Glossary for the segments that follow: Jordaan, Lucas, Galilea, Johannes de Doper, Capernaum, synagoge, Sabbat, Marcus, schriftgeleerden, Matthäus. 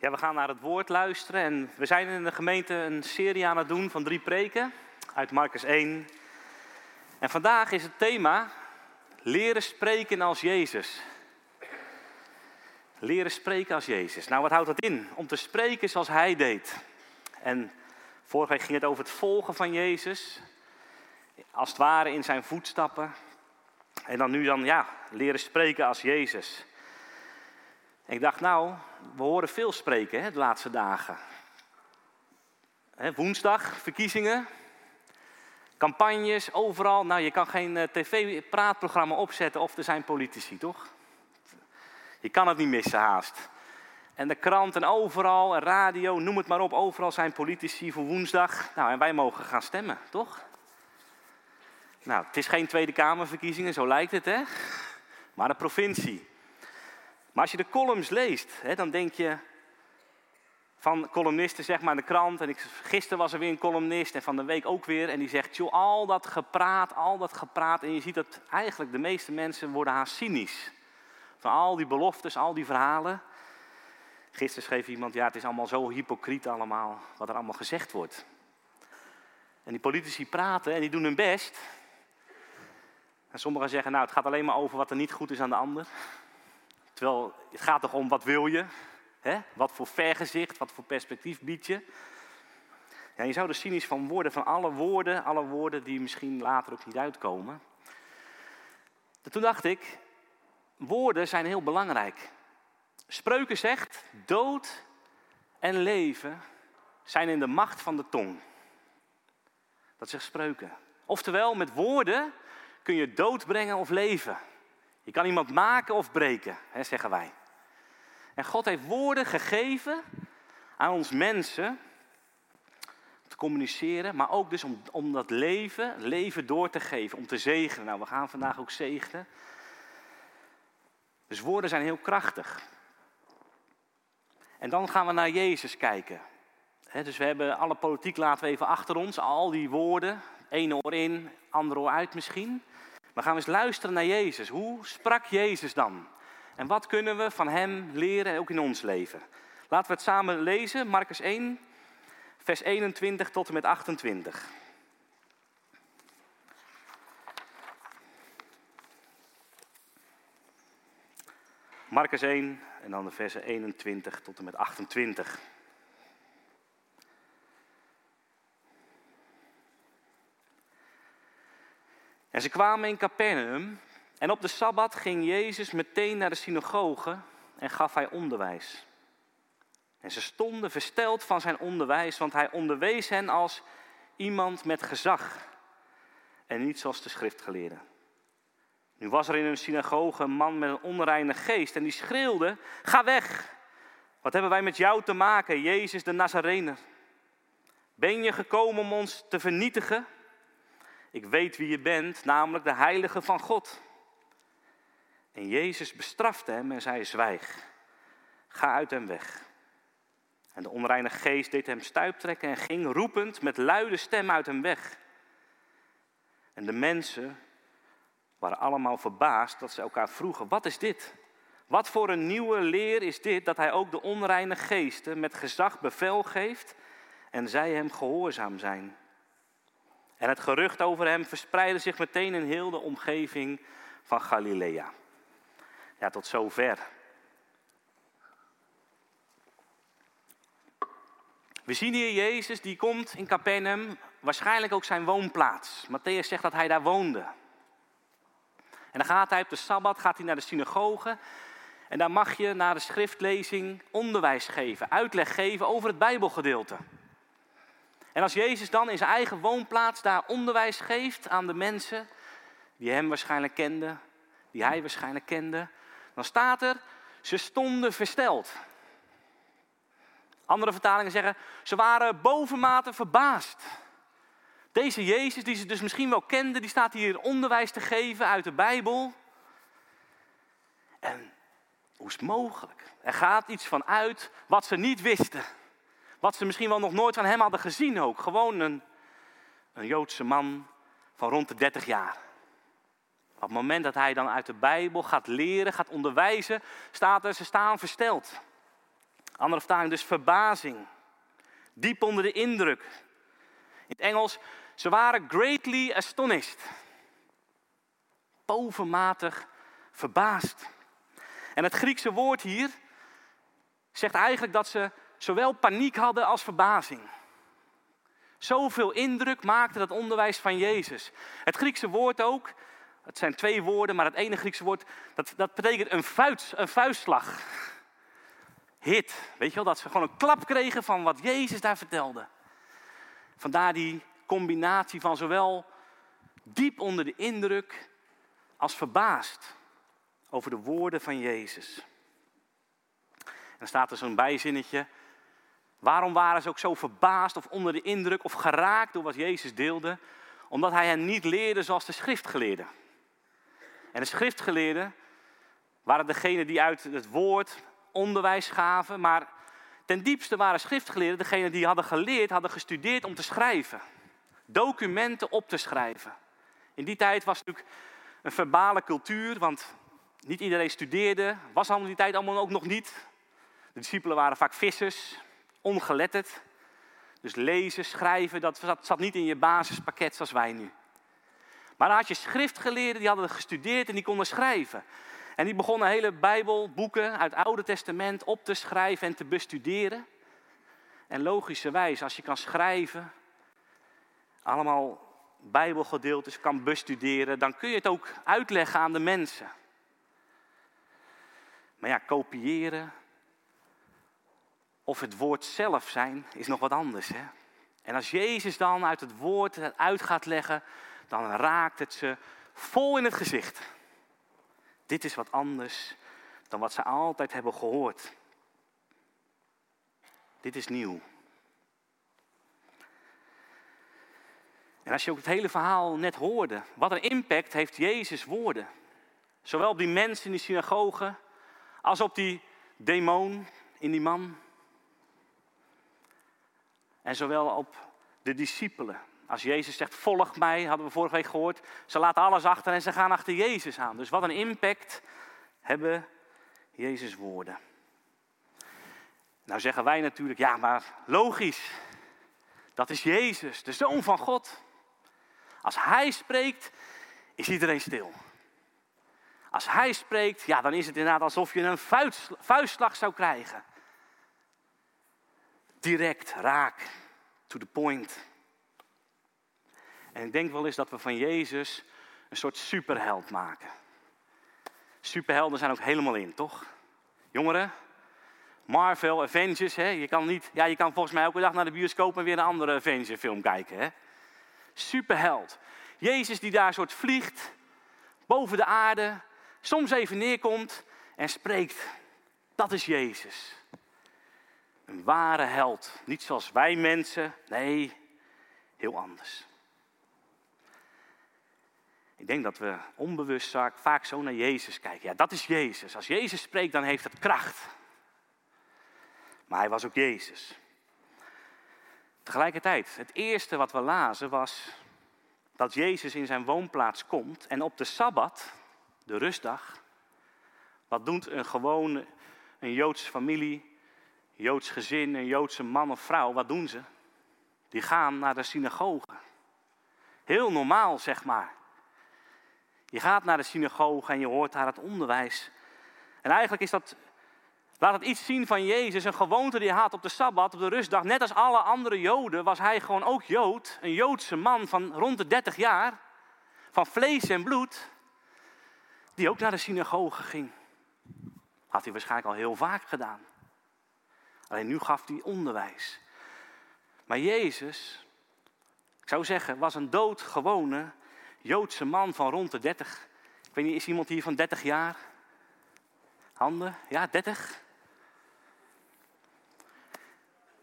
Ja, we gaan naar het woord luisteren en we zijn in de gemeente een serie aan het doen van 3 preken uit Marcus 1. En vandaag is het thema leren spreken als Jezus. Leren spreken als Jezus. Nou, wat houdt dat in? Om te spreken zoals Hij deed. En vorige week ging het over het volgen van Jezus. Als het ware in zijn voetstappen. En dan nu leren spreken als Jezus. En ik dacht, we horen veel spreken de laatste dagen. Woensdag, verkiezingen. Campagnes, overal. Nou, je kan geen tv-praatprogramma opzetten of er zijn politici, toch? Je kan het niet missen haast. En de krant en overal, en radio, noem het maar op. Overal zijn politici voor woensdag. Nou, en wij mogen gaan stemmen, toch? Nou, het is geen Tweede Kamerverkiezingen, zo lijkt het, hè? Maar een provincie. Maar als je de columns leest, dan denk je van columnisten in de krant. En gisteren was er weer een columnist en van de week ook weer. En die zegt, joh, al dat gepraat. En je ziet dat eigenlijk de meeste mensen worden haast cynisch. Van al die beloftes, al die verhalen. Gisteren schreef iemand, het is allemaal zo hypocriet allemaal, wat er allemaal gezegd wordt. En die politici praten en die doen hun best. En sommigen zeggen, het gaat alleen maar over wat er niet goed is aan de ander. Terwijl, het gaat toch om, wat wil je? Hè? Wat voor vergezicht, wat voor perspectief bied je? Ja, je zou er cynisch van worden, van alle woorden die misschien later ook niet uitkomen. En toen dacht ik, woorden zijn heel belangrijk. Spreuken zegt, dood en leven zijn in de macht van de tong. Dat zegt Spreuken. Oftewel, met woorden kun je dood brengen of leven. Je kan iemand maken of breken, zeggen wij. En God heeft woorden gegeven aan ons mensen te communiceren, maar ook dus om dat leven door te geven, om te zegenen. Nou, we gaan vandaag ook zegenen. Dus woorden zijn heel krachtig. En dan gaan we naar Jezus kijken. Dus we hebben alle politiek laten we even achter ons. Al die woorden, één oor in, ander oor uit misschien. Maar gaan we eens luisteren naar Jezus. Hoe sprak Jezus dan? En wat kunnen we van hem leren, ook in ons leven? Laten we het samen lezen. Marcus 1, vers 21 tot en met 28. Marcus 1 en dan de versen 21 tot en met 28. En ze kwamen in Capernaum en op de Sabbat ging Jezus meteen naar de synagoge en gaf hij onderwijs. En ze stonden versteld van zijn onderwijs, want hij onderwees hen als iemand met gezag en niet zoals de schriftgeleerden. Nu was er in hun synagoge een man met een onreine geest en die schreeuwde, ga weg, wat hebben wij met jou te maken, Jezus de Nazarener? Ben je gekomen om ons te vernietigen? Ik weet wie je bent, namelijk de heilige van God. En Jezus bestrafte hem en zei, zwijg, ga uit hem weg. En de onreine geest deed hem stuiptrekken en ging roepend met luide stem uit hem weg. En de mensen waren allemaal verbaasd dat ze elkaar vroegen, wat is dit? Wat voor een nieuwe leer is dit, dat hij ook de onreine geesten met gezag bevel geeft en zij hem gehoorzaam zijn? En het gerucht over hem verspreidde zich meteen in heel de omgeving van Galilea. Ja, tot zover. We zien hier Jezus, die komt in Capernaum, waarschijnlijk ook zijn woonplaats. Matthäus zegt dat hij daar woonde. En dan gaat hij op de Sabbat, gaat hij naar de synagoge. En daar mag je na de schriftlezing onderwijs geven, uitleg geven over het Bijbelgedeelte. En als Jezus dan in zijn eigen woonplaats daar onderwijs geeft aan de mensen die hem waarschijnlijk kenden, die hij waarschijnlijk kende, dan staat er, ze stonden versteld. Andere vertalingen zeggen, ze waren bovenmate verbaasd. Deze Jezus, die ze dus misschien wel kenden, die staat hier onderwijs te geven uit de Bijbel. En hoe is het mogelijk? Er gaat iets van uit wat ze niet wisten. Wat ze misschien wel nog nooit van hem hadden gezien ook. Gewoon een Joodse man van rond de 30 jaar. Op het moment dat hij dan uit de Bijbel gaat leren, gaat onderwijzen, staat er, ze staan versteld. Andere vertaling dus verbazing. Diep onder de indruk. In het Engels, ze waren greatly astonished. Bovenmatig verbaasd. En het Griekse woord hier zegt eigenlijk dat ze zowel paniek hadden als verbazing. Zoveel indruk maakte dat onderwijs van Jezus. Het Griekse woord ook, het zijn twee woorden, maar het ene Griekse woord, dat betekent een vuistslag. Hit, weet je wel, dat ze gewoon een klap kregen van wat Jezus daar vertelde. Vandaar die combinatie van zowel diep onder de indruk als verbaasd over de woorden van Jezus. En dan staat er zo'n bijzinnetje. Waarom waren ze ook zo verbaasd of onder de indruk of geraakt door wat Jezus deelde? Omdat hij hen niet leerde zoals de schriftgeleerden. En de schriftgeleerden waren degenen die uit het woord onderwijs gaven. Maar ten diepste waren schriftgeleerden degenen die hadden geleerd, hadden gestudeerd om te schrijven. Documenten op te schrijven. In die tijd was het natuurlijk een verbale cultuur, want niet iedereen studeerde. Was allemaal in die tijd allemaal ook nog niet. De discipelen waren vaak vissers, ongeletterd. Dus lezen, schrijven, dat zat niet in je basispakket zoals wij nu. Maar dan had je schriftgeleerden, die hadden gestudeerd en die konden schrijven. En die begonnen hele bijbelboeken uit het Oude Testament op te schrijven en te bestuderen. En logischerwijs, als je kan schrijven, allemaal bijbelgedeeltes kan bestuderen, dan kun je het ook uitleggen aan de mensen. Maar ja, kopiëren of het woord zelf zijn, is nog wat anders. Hè? En als Jezus dan uit het woord uit gaat leggen, dan raakt het ze vol in het gezicht. Dit is wat anders dan wat ze altijd hebben gehoord. Dit is nieuw. En als je ook het hele verhaal net hoorde, wat een impact heeft Jezus' woorden. Zowel op die mensen in die synagoge, als op die demon in die man. En zowel op de discipelen. Als Jezus zegt, volg mij, hadden we vorige week gehoord. Ze laten alles achter en ze gaan achter Jezus aan. Dus wat een impact hebben Jezus' woorden. Nou zeggen wij natuurlijk, ja maar logisch. Dat is Jezus, de Zoon van God. Als Hij spreekt, is iedereen stil. Als Hij spreekt, ja dan is het inderdaad alsof je een vuistslag zou krijgen. Direct, raak, to the point. En ik denk wel eens dat we van Jezus een soort superheld maken. Superhelden zijn ook helemaal in, toch? Jongeren, Marvel, Avengers, hè? Je kan volgens mij elke dag naar de bioscoop en weer een andere Avengers film kijken. Hè? Superheld. Jezus die daar een soort vliegt, boven de aarde, soms even neerkomt en spreekt. Dat is Jezus. Een ware held. Niet zoals wij mensen. Nee, heel anders. Ik denk dat we onbewust vaak zo naar Jezus kijken. Ja, dat is Jezus. Als Jezus spreekt, dan heeft het kracht. Maar hij was ook Jezus. Tegelijkertijd, het eerste wat we lazen was dat Jezus in zijn woonplaats komt. En op de Sabbat, de rustdag, wat doet een Joodse familie, Joods gezin, een Joodse man of vrouw, wat doen ze? Die gaan naar de synagoge. Heel normaal, zeg maar. Je gaat naar de synagoge en je hoort daar het onderwijs. En eigenlijk laat het iets zien van Jezus, een gewoonte die hij had op de Sabbat, op de rustdag. Net als alle andere Joden was hij gewoon ook Jood. Een Joodse man van rond de 30 jaar, van vlees en bloed, die ook naar de synagoge ging. Had hij waarschijnlijk al heel vaak gedaan. Alleen nu gaf hij onderwijs. Maar Jezus, ik zou zeggen, was een doodgewone Joodse man van rond de 30. Ik weet niet, is iemand hier van 30 jaar? Handen? Ja, 30?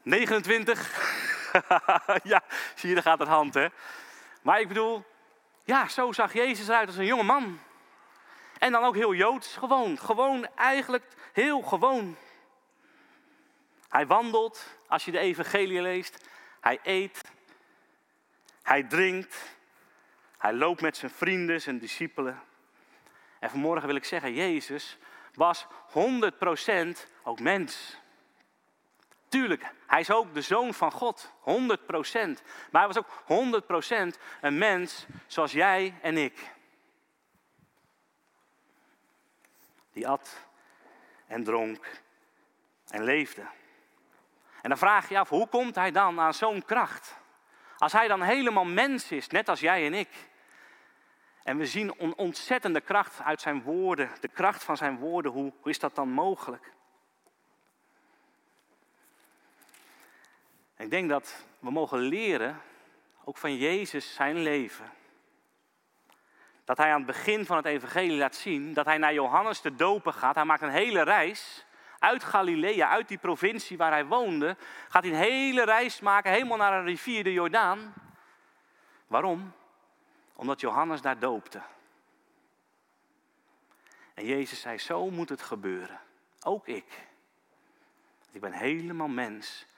29? Ja, zie je, daar gaat het hand, hè? Maar ik bedoel, ja, zo zag Jezus eruit als een jonge man. En dan ook heel Joods, gewoon. Gewoon, eigenlijk heel gewoon. Hij wandelt, als je de evangelie leest. Hij eet. Hij drinkt. Hij loopt met zijn vrienden, zijn discipelen. En vanmorgen wil ik zeggen, Jezus was 100% ook mens. Tuurlijk, hij is ook de Zoon van God, 100%. Maar hij was ook 100% een mens zoals jij en ik. Die at en dronk en leefde. En dan vraag je af, hoe komt hij dan aan zo'n kracht? Als hij dan helemaal mens is, net als jij en ik. En we zien een ontzettende kracht uit zijn woorden. De kracht van zijn woorden, hoe is dat dan mogelijk? Ik denk dat we mogen leren, ook van Jezus, zijn leven. Dat hij aan het begin van het evangelie laat zien, dat hij naar Johannes de Doper gaat. Hij maakt een hele reis uit Galilea, uit die provincie waar hij woonde. Gaat hij een hele reis maken, helemaal naar een rivier, de Jordaan. Waarom? Omdat Johannes daar doopte. En Jezus zei, zo moet het gebeuren. Ook ik. Ik ben helemaal mens.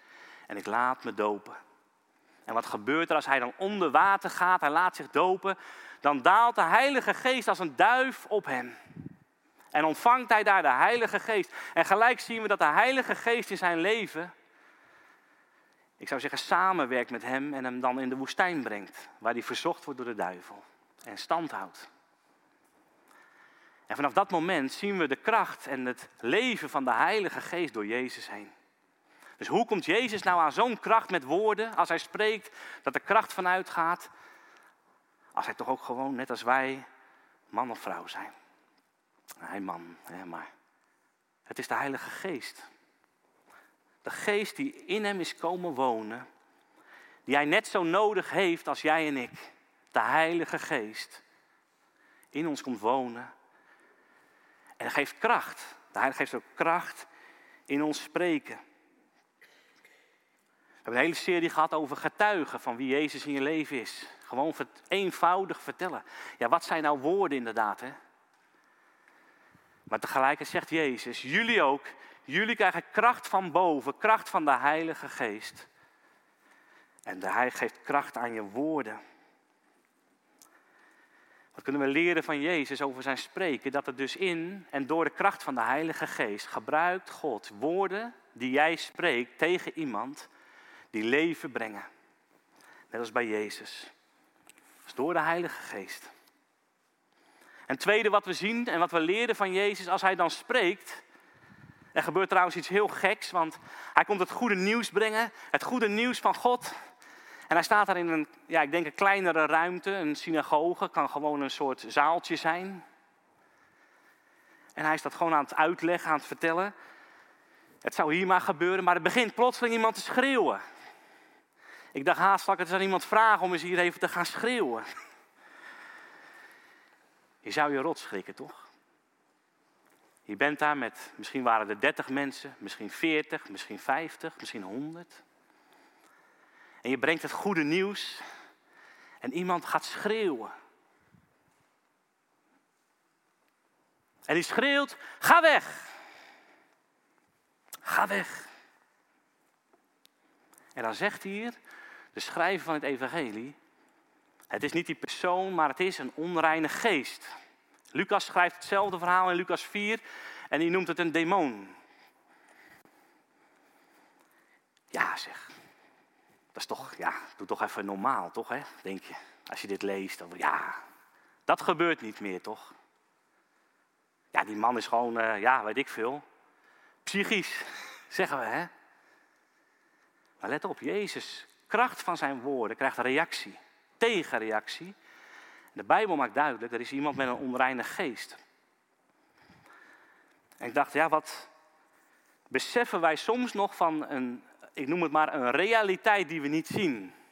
En ik laat me dopen. En wat gebeurt er als hij dan onder water gaat, hij laat zich dopen. Dan daalt de Heilige Geest als een duif op hem. En ontvangt hij daar de Heilige Geest. En gelijk zien we dat de Heilige Geest in zijn leven, ik zou zeggen, samenwerkt met hem en hem dan in de woestijn brengt. Waar hij verzocht wordt door de duivel. En stand houdt. En vanaf dat moment zien we de kracht en het leven van de Heilige Geest door Jezus heen. Dus hoe komt Jezus nou aan zo'n kracht met woorden, als hij spreekt, dat de kracht vanuit gaat, als hij toch ook gewoon, net als wij, man of vrouw zijn. Hij man, hè, maar het is de Heilige Geest. De Geest die in hem is komen wonen, die hij net zo nodig heeft als jij en ik. De Heilige Geest in ons komt wonen en geeft kracht. De Heilige Geest ook kracht in ons spreken. We hebben een hele serie gehad over getuigen van wie Jezus in je leven is. Gewoon eenvoudig vertellen. Ja, wat zijn nou woorden inderdaad, hè? Maar tegelijkertijd zegt Jezus, jullie ook. Jullie krijgen kracht van boven, kracht van de Heilige Geest. En hij geeft kracht aan je woorden. Wat kunnen we leren van Jezus over zijn spreken? Dat het dus in en door de kracht van de Heilige Geest gebruikt God woorden die jij spreekt tegen iemand, die leven brengen. Net als bij Jezus. Dat is door de Heilige Geest. En het tweede wat we zien en wat we leren van Jezus als hij dan spreekt. Er gebeurt trouwens iets heel geks. Want hij komt het goede nieuws brengen. Het goede nieuws van God. En hij staat daar in een, ja, ik denk een kleinere ruimte. Een synagoge. Kan gewoon een soort zaaltje zijn. En hij is dat gewoon aan het uitleggen, aan het vertellen. Het zou hier maar gebeuren. Maar er begint plotseling iemand te schreeuwen. Ik dacht haast, zal ik het aan iemand vragen om eens hier even te gaan schreeuwen. Je zou je rot schrikken, toch? Je bent daar met, misschien waren er 30 mensen, misschien 40, misschien 50, misschien 100. En je brengt het goede nieuws en iemand gaat schreeuwen. En die schreeuwt, ga weg! Ga weg! En dan zegt hier de schrijver van het evangelie, het is niet die persoon, maar het is een onreine geest. Lucas schrijft hetzelfde verhaal in Lucas 4 en die noemt het een demon. Ja zeg, dat is toch, ja, doe toch even normaal toch hè, denk je. Als je dit leest, dan ja, dat gebeurt niet meer toch. Ja, die man is gewoon, ja, weet ik veel, psychisch, zeggen we hè. Maar let op, Jezus, kracht van zijn woorden krijgt reactie. Tegenreactie. De Bijbel maakt duidelijk, er is iemand met een onreine geest. En ik dacht, ja, wat beseffen wij soms nog van een, ik noem het maar, een realiteit die we niet zien.